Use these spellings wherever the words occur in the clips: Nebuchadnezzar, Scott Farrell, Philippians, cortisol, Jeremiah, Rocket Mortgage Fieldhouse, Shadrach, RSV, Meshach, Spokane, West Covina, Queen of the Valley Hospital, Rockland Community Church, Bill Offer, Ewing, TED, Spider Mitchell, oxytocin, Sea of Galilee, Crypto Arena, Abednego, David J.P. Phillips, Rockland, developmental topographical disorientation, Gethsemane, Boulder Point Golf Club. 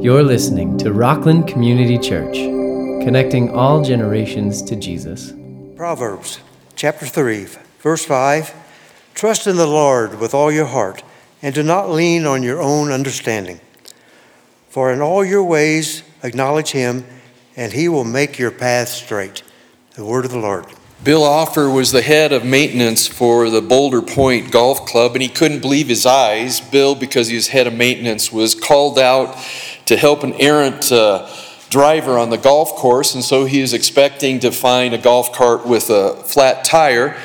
You're listening to Rockland Community Church, connecting all generations to Jesus. Proverbs chapter 3, verse 5, trust in the Lord with all your heart, and do not lean on your own understanding. For in all your ways acknowledge him, and he will make your path straight. The word of the Lord. Bill Offer was the head of maintenance for the Boulder Point Golf Club, and he couldn't believe his eyes. Bill, because he was head of maintenance, was called out to help an errant driver on the golf course, and so he was expecting to find a golf cart with a flat tire.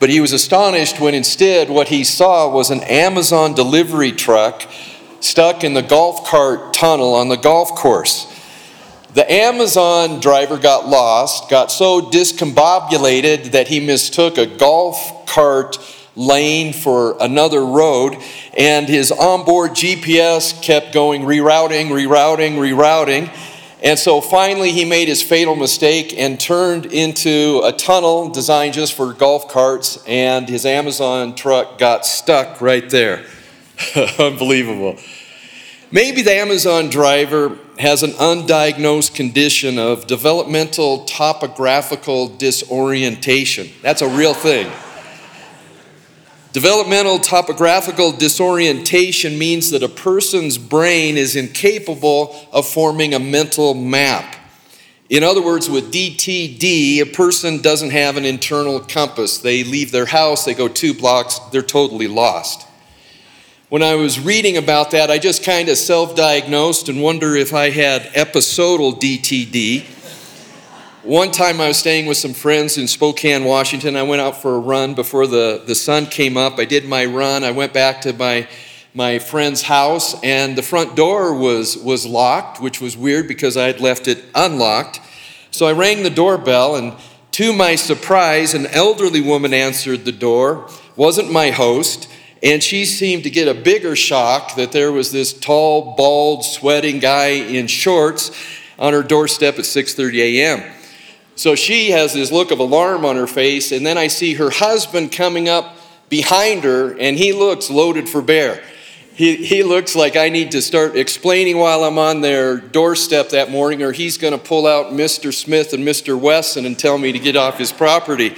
But he was astonished when instead what he saw was an Amazon delivery truck stuck in the golf cart tunnel on the golf course. The Amazon driver got lost, got so discombobulated that he mistook a golf cart lane for another road, and his onboard GPS kept going rerouting. And so finally he made his fatal mistake and turned into a tunnel designed just for golf carts, and his Amazon truck got stuck right there. Unbelievable. Maybe the Amazon driver has an undiagnosed condition of developmental topographical disorientation. That's a real thing. Developmental topographical disorientation means that a person's brain is incapable of forming a mental map. In other words, with DTD, a person doesn't have an internal compass. They leave their house, they go 2 blocks, they're totally lost. When I was reading about that, I just kind of self-diagnosed and wonder if I had episodal DTD. One time I was staying with some friends in Spokane, Washington. I went out for a run before the sun came up. I did my run. I went back to my friend's house, and the front door was locked, which was weird because I had left it unlocked. So I rang the doorbell, and to my surprise, an elderly woman answered the door. Wasn't my host. And she seemed to get a bigger shock that there was this tall, bald, sweating guy in shorts on her doorstep at 6:30 a.m. So she has this look of alarm on her face, and then I see her husband coming up behind her, and he looks loaded for bear. He looks like I need to start explaining while I'm on their doorstep that morning, or he's going to pull out Mr. Smith and Mr. Wesson and tell me to get off his property.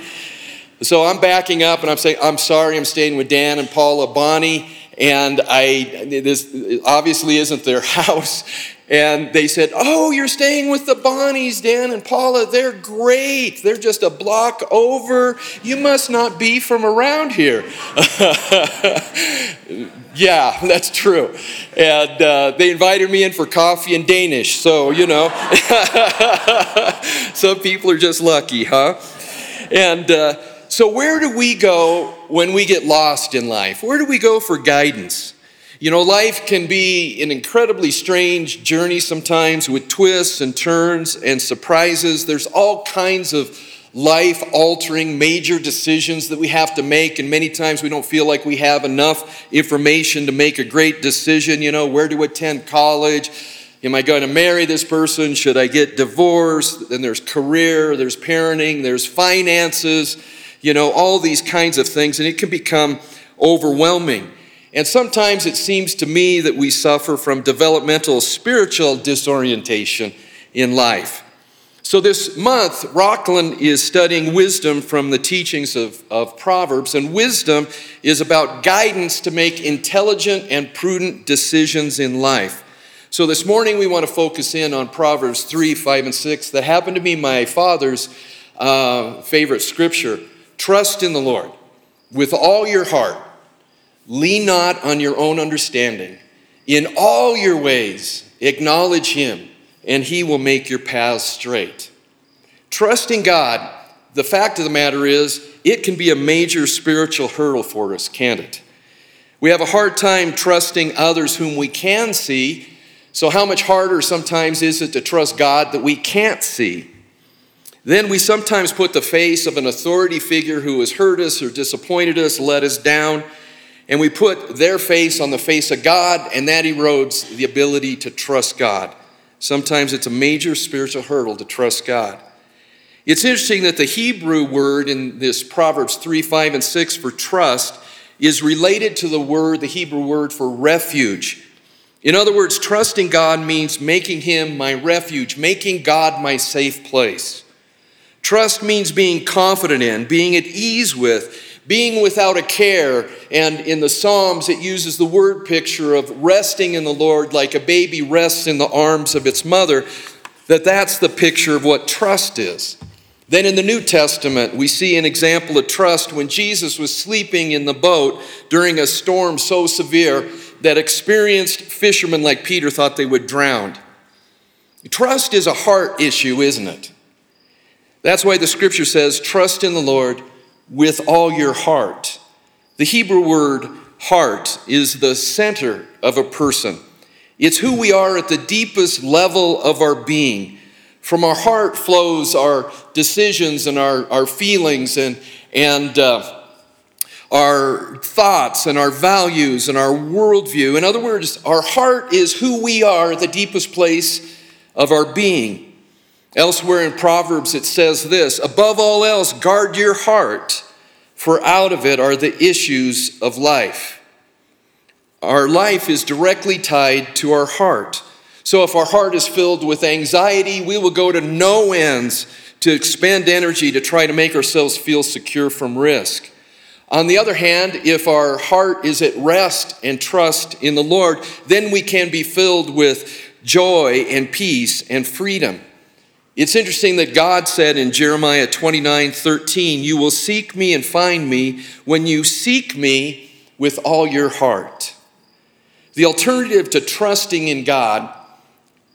So I'm backing up and I'm saying, I'm sorry, I'm staying with Dan and Paula Bonnie, and this obviously isn't their house. And they said, oh, you're staying with the Bonnies, Dan and Paula. They're great. They're just a block over. You must not be from around here. Yeah, that's true. And they invited me in for coffee and Danish. So, you know, some people are just lucky, huh? And So where do we go when we get lost in life? Where do we go for guidance? You know, life can be an incredibly strange journey sometimes, with twists and turns and surprises. There's all kinds of life-altering major decisions that we have to make, and many times we don't feel like we have enough information to make a great decision. You know, where to attend college? Am I going to marry this person? Should I get divorced? Then there's career, there's parenting, there's finances. You know, all these kinds of things, and it can become overwhelming. And sometimes it seems to me that we suffer from developmental spiritual disorientation in life. So this month, Rockland is studying wisdom from the teachings of Proverbs, and wisdom is about guidance to make intelligent and prudent decisions in life. So this morning we want to focus in on Proverbs 3, 5, and 6 that happened to be my father's favorite scripture. Trust in the Lord with all your heart. Lean not on your own understanding. In all your ways, acknowledge him, and he will make your paths straight. Trusting God, the fact of the matter is, it can be a major spiritual hurdle for us, can't it? We have a hard time trusting others whom we can see, so how much harder sometimes is it to trust God that we can't see? Then we sometimes put the face of an authority figure who has hurt us or disappointed us, let us down, and we put their face on the face of God, and that erodes the ability to trust God. Sometimes it's a major spiritual hurdle to trust God. It's interesting that the Hebrew word in this Proverbs 3, 5, and 6 for trust is related to the Hebrew word for refuge. In other words, trusting God means making him my refuge, making God my safe place. Trust means being confident in, being at ease with, being without a care. And in the Psalms, it uses the word picture of resting in the Lord like a baby rests in the arms of its mother, that's the picture of what trust is. Then in the New Testament, we see an example of trust when Jesus was sleeping in the boat during a storm so severe that experienced fishermen like Peter thought they would drown. Trust is a heart issue, isn't it? That's why the scripture says, trust in the Lord with all your heart. The Hebrew word heart is the center of a person. It's who we are at the deepest level of our being. From our heart flows our decisions and our feelings and our thoughts and our values and our worldview. In other words, our heart is who we are at the deepest place of our being. Elsewhere in Proverbs, it says this, above all else, guard your heart, for out of it are the issues of life. Our life is directly tied to our heart. So if our heart is filled with anxiety, we will go to no ends to expend energy to try to make ourselves feel secure from risk. On the other hand, if our heart is at rest and trust in the Lord, then we can be filled with joy and peace and freedom. It's interesting that God said in Jeremiah 29:13, you will seek me and find me when you seek me with all your heart. The alternative to trusting in God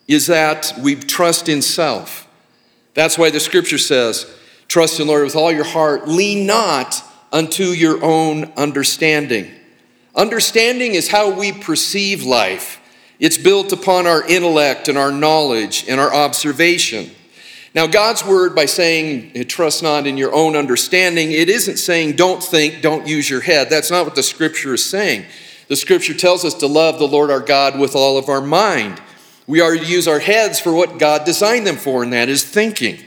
is that we trust in self. That's why the scripture says, trust in the Lord with all your heart, lean not unto your own understanding. Understanding is how we perceive life. It's built upon our intellect and our knowledge and our observation. Now, God's word, by saying, trust not in your own understanding, it isn't saying, don't think, don't use your head. That's not what the scripture is saying. The scripture tells us to love the Lord our God with all of our mind. We are to use our heads for what God designed them for, and that is thinking.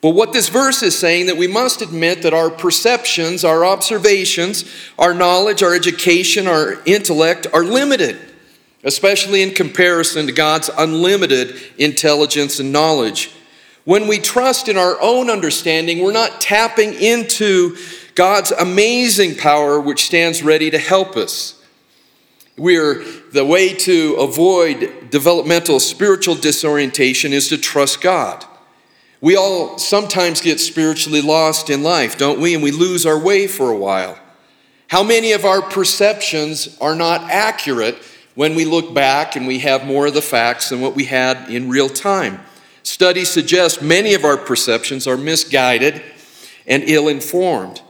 But what this verse is saying, that we must admit that our perceptions, our observations, our knowledge, our education, our intellect are limited, especially in comparison to God's unlimited intelligence and knowledge. When we trust in our own understanding, we're not tapping into God's amazing power, which stands ready to help us. The way to avoid developmental spiritual disorientation is to trust God. We all sometimes get spiritually lost in life, don't we? And we lose our way for a while. How many of our perceptions are not accurate when we look back and we have more of the facts than what we had in real time? Studies suggest many of our perceptions are misguided and ill-informed.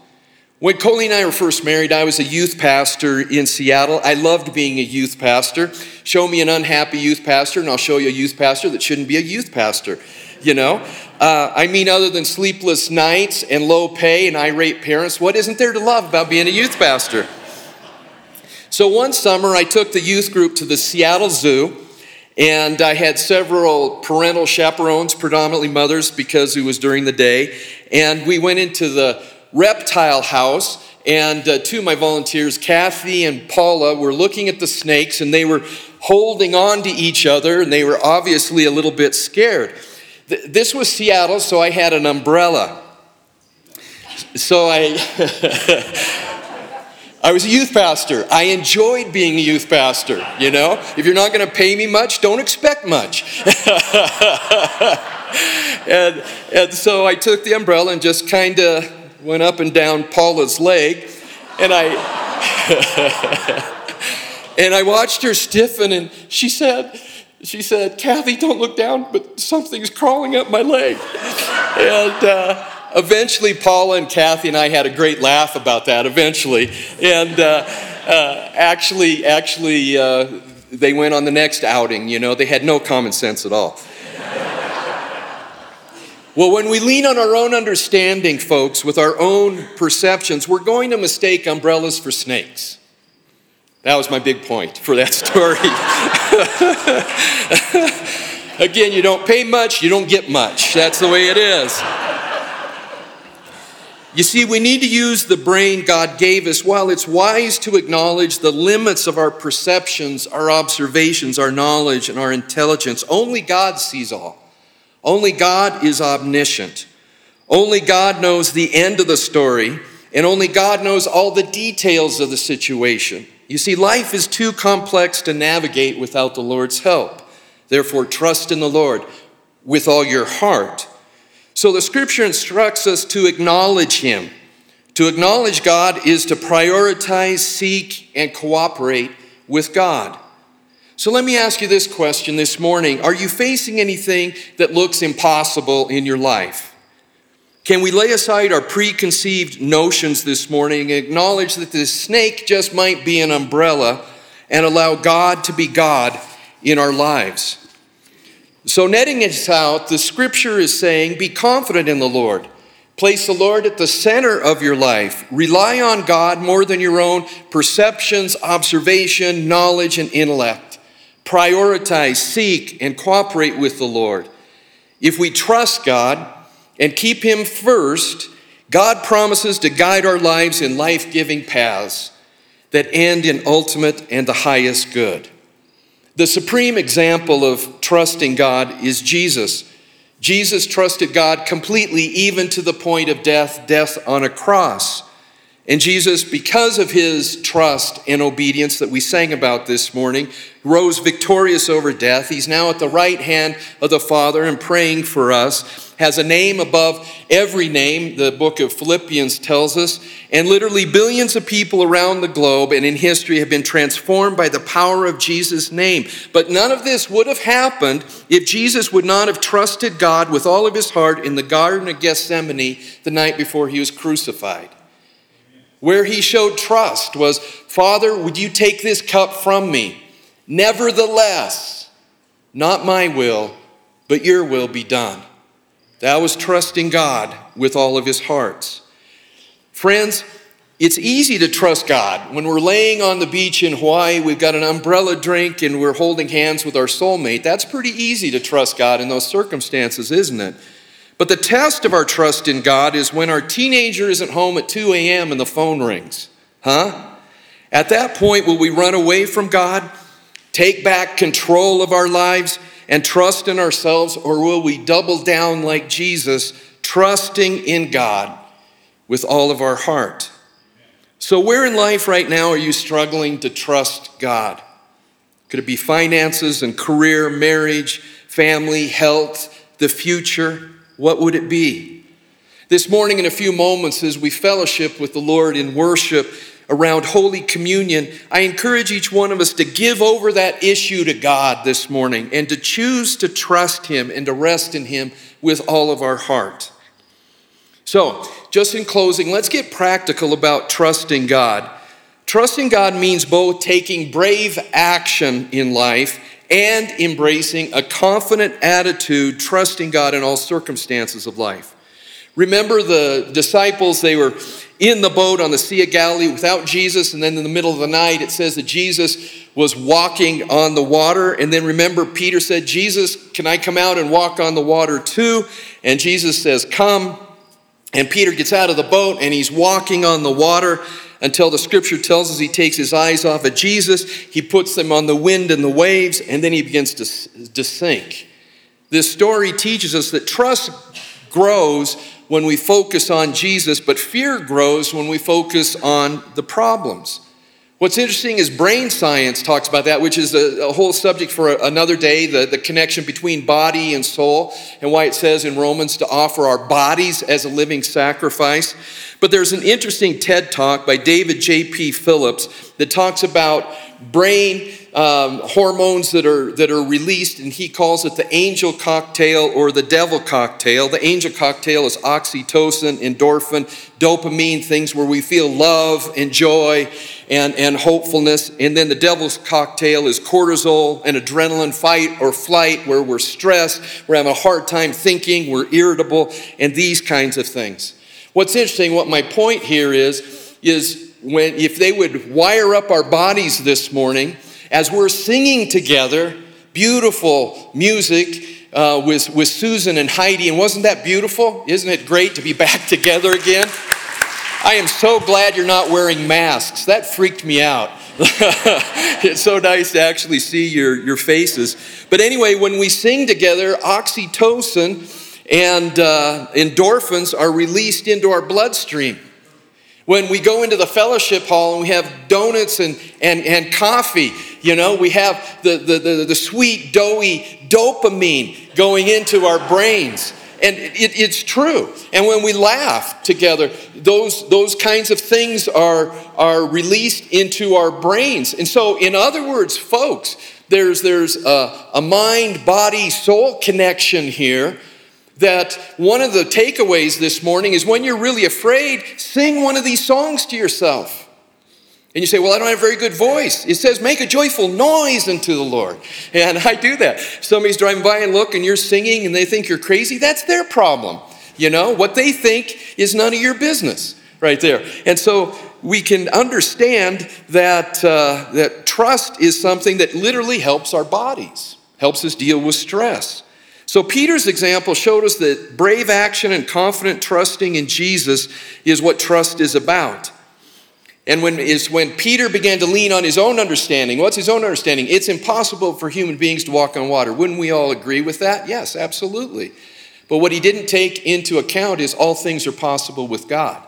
When Coley and I were first married, I was a youth pastor in Seattle. I loved being a youth pastor. Show me an unhappy youth pastor, and I'll show you a youth pastor that shouldn't be a youth pastor. You know, I mean, other than sleepless nights and low pay and irate parents, what isn't there to love about being a youth pastor? So one summer, I took the youth group to the Seattle Zoo, and I had several parental chaperones, predominantly mothers, because it was during the day. And we went into the reptile house, and two of my volunteers, Kathy and Paula, were looking at the snakes, and they were holding on to each other, and they were obviously a little bit scared. This was Seattle, so I had an umbrella. So I was a youth pastor. I enjoyed being a youth pastor, you know. If you're not going to pay me much, don't expect much. And so I took the umbrella and just kind of went up and down Paula's leg. And I watched her stiffen, and she said, Kathy, don't look down, but something's crawling up my leg. And eventually Paula and Kathy and I had a great laugh about that eventually. And actually, they went on the next outing, you know. They had no common sense at all. Well, when we lean on our own understanding, folks, with our own perceptions, we're going to mistake umbrellas for snakes. That was my big point for that story. Again, you don't pay much, you don't get much. That's the way it is. You see, we need to use the brain God gave us. While it's wise to acknowledge the limits of our perceptions, our observations, our knowledge, and our intelligence, only God sees all. Only God is omniscient. Only God knows the end of the story, and only God knows all the details of the situation. You see, life is too complex to navigate without the Lord's help. Therefore, trust in the Lord with all your heart. So the scripture instructs us to acknowledge him. To acknowledge God is to prioritize, seek, and cooperate with God. So let me ask you this question this morning. Are you facing anything that looks impossible in your life? Can we lay aside our preconceived notions this morning and acknowledge that this snake just might be an umbrella and allow God to be God in our lives? So netting us out, the scripture is saying, be confident in the Lord. Place the Lord at the center of your life. Rely on God more than your own perceptions, observation, knowledge, and intellect. Prioritize, seek, and cooperate with the Lord. If we trust God and keep him first, God promises to guide our lives in life-giving paths that end in ultimate and the highest good. The supreme example of trusting God is Jesus. Jesus trusted God completely, even to the point of death on a cross. And Jesus, because of his trust and obedience that we sang about this morning, rose victorious over death. He's now at the right hand of the Father and praying for us, has a name above every name, the book of Philippians tells us. And literally billions of people around the globe and in history have been transformed by the power of Jesus' name. But none of this would have happened if Jesus would not have trusted God with all of his heart in the Garden of Gethsemane the night before he was crucified. Where he showed trust was, Father, would you take this cup from me? Nevertheless, not my will, but your will be done. That was trusting God with all of his heart. Friends, it's easy to trust God. When we're laying on the beach in Hawaii, we've got an umbrella drink and we're holding hands with our soulmate. That's pretty easy to trust God in those circumstances, isn't it? But the test of our trust in God is when our teenager isn't home at 2 a.m. and the phone rings. At that point, will we run away from God, take back control of our lives, and trust in ourselves, or will we double down like Jesus, trusting in God with all of our heart? So where in life right now are you struggling to trust God? Could it be finances and career, marriage, family, health, the future? What would it be? This morning, in a few moments, as we fellowship with the Lord in worship around Holy Communion, I encourage each one of us to give over that issue to God this morning and to choose to trust him and to rest in him with all of our heart. So, just in closing, let's get practical about trusting God. Trusting God means both taking brave action in life and embracing a confident attitude, trusting God in all circumstances of life. Remember the disciples, they were in the boat on the Sea of Galilee without Jesus, and then in the middle of the night, it says that Jesus was walking on the water. And then remember, Peter said, Jesus, can I come out and walk on the water too? And Jesus says, come. And Peter gets out of the boat, and he's walking on the water until the scripture tells us he takes his eyes off of Jesus, he puts them on the wind and the waves, and then he begins to sink. This story teaches us that trust grows when we focus on Jesus, but fear grows when we focus on the problems. What's interesting is brain science talks about that, which is a whole subject for another day, the connection between body and soul, and why it says in Romans to offer our bodies as a living sacrifice. But there's an interesting TED Talk by David J.P. Phillips that talks about brain hormones that are released, and he calls it the angel cocktail or the devil cocktail. The angel cocktail is oxytocin, endorphin, dopamine, things where we feel love and joy and hopefulness. And then the devil's cocktail is cortisol and adrenaline, fight or flight, where we're stressed, we're having a hard time thinking, we're irritable, and these kinds of things. What's interesting, what my point here is if they would wire up our bodies this morning, as we're singing together, beautiful music with Susan and Heidi. And wasn't that beautiful? Isn't it great to be back together again? I am so glad you're not wearing masks. That freaked me out. It's so nice to actually see your faces. But anyway, when we sing together, oxytocin and endorphins are released into our bloodstream. When we go into the fellowship hall and we have donuts and coffee, you know, we have the sweet, doughy dopamine going into our brains. And it's true. And when we laugh together, those kinds of things are released into our brains. And so, in other words, folks, there's a mind, body, soul connection here. That one of the takeaways this morning is when you're really afraid, sing one of these songs to yourself. And you say, well, I don't have a very good voice. It says, make a joyful noise unto the Lord. And I do that. Somebody's driving by and look, and you're singing, and they think you're crazy. That's their problem. You know, what they think is none of your business right there. And so we can understand that, that trust is something that literally helps our bodies, helps us deal with stress. So Peter's example showed us that brave action and confident trusting in Jesus is what trust is about. And when Peter began to lean on his own understanding, what's his own understanding? It's impossible for human beings to walk on water. Wouldn't we all agree with that? Yes, absolutely. But what he didn't take into account is all things are possible with God.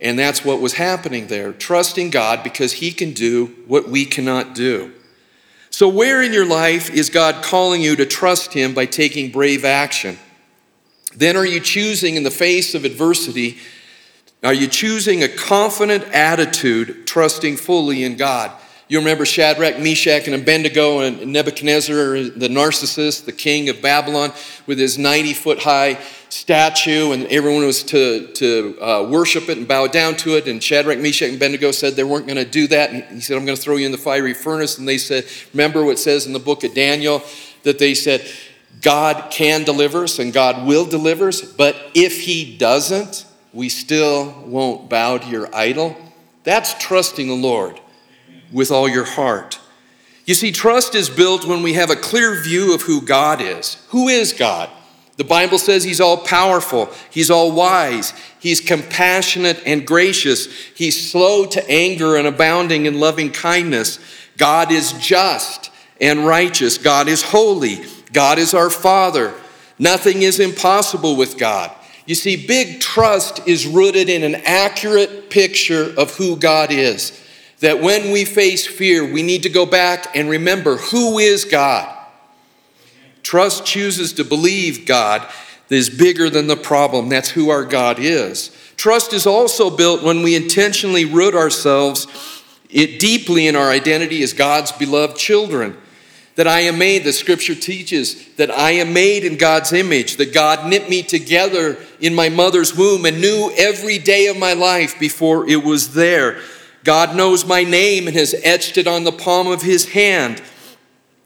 And that's what was happening there, trusting God because he can do what we cannot do. So where in your life is God calling you to trust him by taking brave action? Then are you choosing in the face of adversity, are you choosing a confident attitude, trusting fully in God? You remember Shadrach, Meshach, and Abednego and Nebuchadnezzar, the narcissist, the king of Babylon, with his 90-foot-high statue, and everyone was to worship it and bow down to it. And Shadrach, Meshach, and Abednego said they weren't going to do that. And he said, I'm going to throw you in the fiery furnace. And they said, remember what it says in the book of Daniel, that they said, God can deliver us and God will deliver us, but if he doesn't, we still won't bow to your idol. That's trusting the Lord with all your heart. You see, trust is built when we have a clear view of who God is. Who is God? The Bible says he's all-powerful, he's all-wise, he's compassionate and gracious, he's slow to anger and abounding in loving kindness. God is just and righteous. God is holy. God is our Father. Nothing is impossible with God. You see, big trust is rooted in an accurate picture of who God is. That when we face fear, we need to go back and remember who is God. Trust chooses to believe God is bigger than the problem. That's who our God is. Trust is also built when we intentionally root ourselves deeply in our identity as God's beloved children. That I am made, the scripture teaches, that I am made in God's image, that God knit me together in my mother's womb and knew every day of my life before it was there. God knows my name and has etched it on the palm of his hand.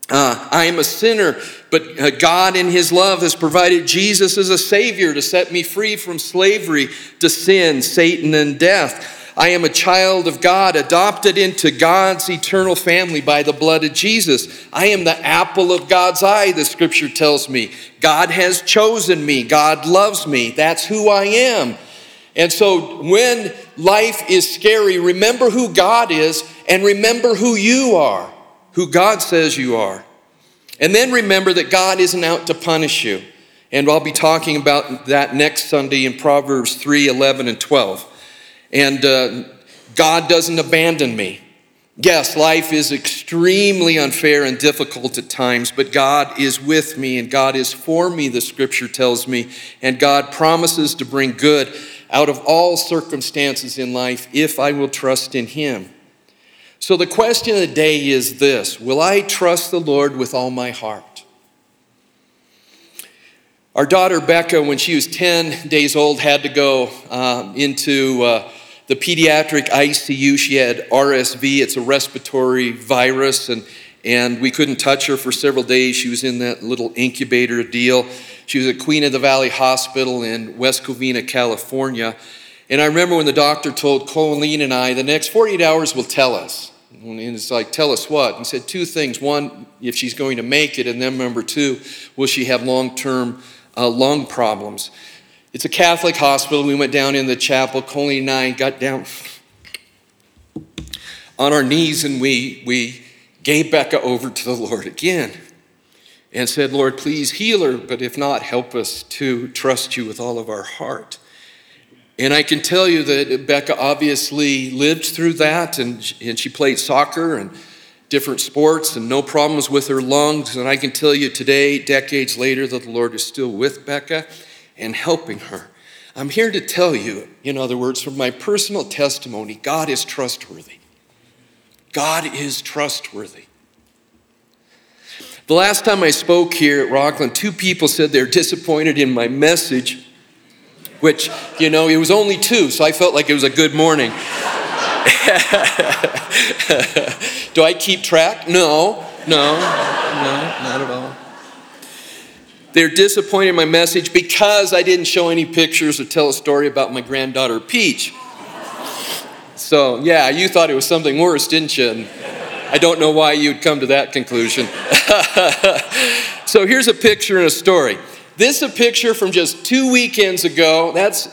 I am a sinner, but God in his love has provided Jesus as a savior to set me free from slavery to sin, Satan, and death. I am a child of God, adopted into God's eternal family by the blood of Jesus. I am the apple of God's eye, the scripture tells me. God has chosen me. God loves me. That's who I am. And so when life is scary, remember who God is and remember who you are, who God says you are. And then remember that God isn't out to punish you. And I'll be talking about that next Sunday in Proverbs 3, 11, and 12. And God doesn't abandon me. Yes, life is extremely unfair and difficult at times, but God is with me and God is for me, the scripture tells me. And God promises to bring good out of all circumstances in life if I will trust in him. So the question of the day is this: will I trust the Lord with all my heart? Our daughter Becca, when she was 10 days old, had to go into the pediatric ICU. She had RSV, it's a respiratory virus, and we couldn't touch her for several days. She was in that little incubator deal. She was at Queen of the Valley Hospital in West Covina, California. And I remember when the doctor told Colleen and I, the next 48 hours will tell us. And it's like, tell us what? And he said two things. One, if she's going to make it. And then number two, will she have long-term lung problems? It's a Catholic hospital. We went down in the chapel, Colleen and I got down on our knees, and we gave Becca over to the Lord again and said, Lord, please heal her, but if not, help us to trust you with all of our heart. And I can tell you that Becca obviously lived through that, and she played soccer and different sports and no problems with her lungs. And I can tell you today, decades later, that the Lord is still with Becca and helping her. I'm here to tell you, in other words, from my personal testimony, God is trustworthy. God is trustworthy. The last time I spoke here at Rockland, two people said they're disappointed in my message, which, you know, it was only two, so I felt like it was a good morning. Do I keep track? No, not at all. They're disappointed in my message because I didn't show any pictures or tell a story about my granddaughter Peach. So, yeah, you thought it was something worse, didn't you? And I don't know why you'd come to that conclusion. So here's a picture and a story. This is a picture from just 2 weekends ago. That's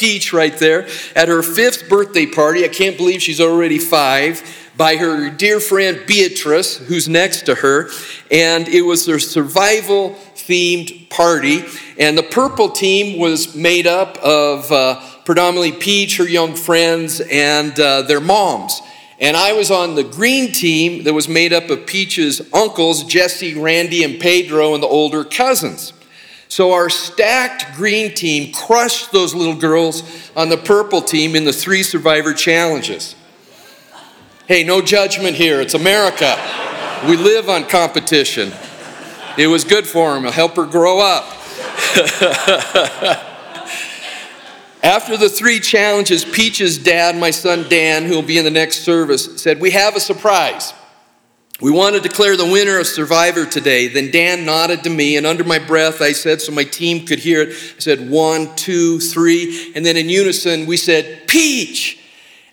Peach right there at her 5th birthday party. I can't believe she's already 5. By her dear friend Beatrice, who's next to her. And it was their survival-themed party. And the purple team was made up of predominantly Peach, her young friends, and their moms. And I was on the green team that was made up of Peach's uncles, Jesse, Randy, and Pedro, and the older cousins. So our stacked green team crushed those little girls on the purple team in the 3 survivor challenges. Hey, no judgment here. It's America. We live on competition. It was good for them. It'll help her grow up. After the 3 challenges, Peach's dad, my son Dan, who will be in the next service, said, "We have a surprise. We want to declare the winner of Survivor today." Then Dan nodded to me, and under my breath, I said, so my team could hear it, I said, 1, 2, 3, and then in unison, we said, "Peach!"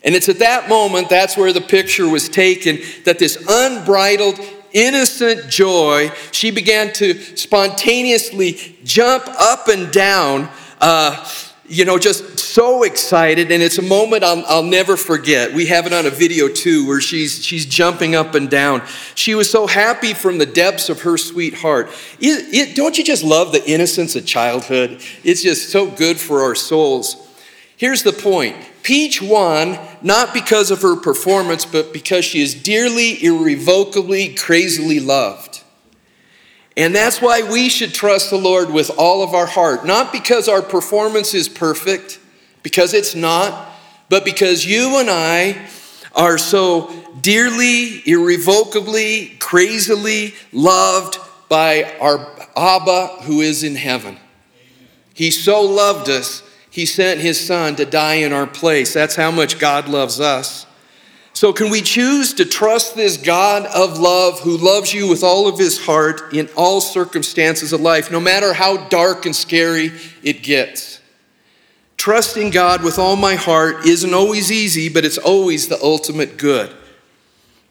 And it's at that moment, that's where the picture was taken, that this unbridled, innocent joy, she began to spontaneously jump up and down, just so excited, and it's a moment I'll never forget. We have it on a video too, where she's jumping up and down. She was so happy from the depths of her sweetheart. Don't you just love the innocence of childhood? It's just so good for our souls. Here's the point. Peach won, not because of her performance, but because she is dearly, irrevocably, crazily loved. And that's why we should trust the Lord with all of our heart. Not because our performance is perfect, because it's not, but because you and I are so dearly, irrevocably, crazily loved by our Abba who is in heaven. He so loved us, he sent his son to die in our place. That's how much God loves us. So can we choose to trust this God of love who loves you with all of his heart in all circumstances of life, no matter how dark and scary it gets? Trusting God with all my heart isn't always easy, but it's always the ultimate good.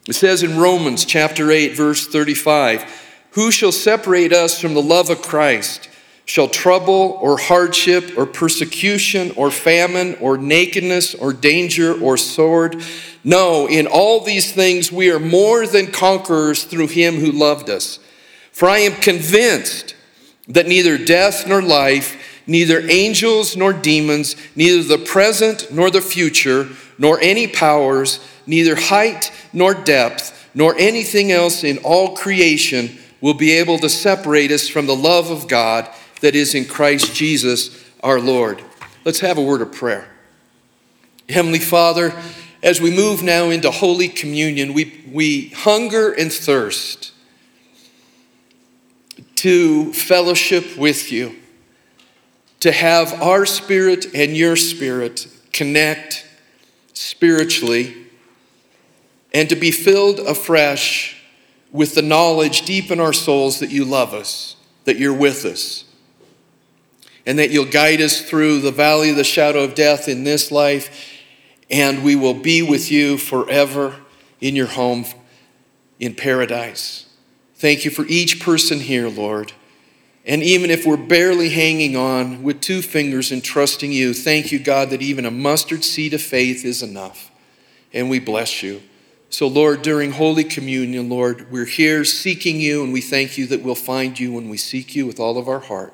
It says in Romans chapter 8, verse 35, "Who shall separate us from the love of Christ? Shall trouble or hardship or persecution or famine or nakedness or danger or sword? No, in all these things we are more than conquerors through him who loved us. For I am convinced that neither death nor life, neither angels nor demons, neither the present nor the future, nor any powers, neither height nor depth, nor anything else in all creation will be able to separate us from the love of God that is in Christ Jesus our Lord." Let's have a word of prayer. Heavenly Father, as we move now into Holy Communion, we hunger and thirst to fellowship with you, to have our spirit and your spirit connect spiritually, and to be filled afresh with the knowledge deep in our souls that you love us, that you're with us, and that you'll guide us through the valley of the shadow of death in this life, and we will be with you forever in your home in paradise. Thank you for each person here, Lord. And even if we're barely hanging on with two fingers and trusting you, thank you, God, that even a mustard seed of faith is enough. And we bless you. So, Lord, during Holy Communion, Lord, we're here seeking you, and we thank you that we'll find you when we seek you with all of our heart.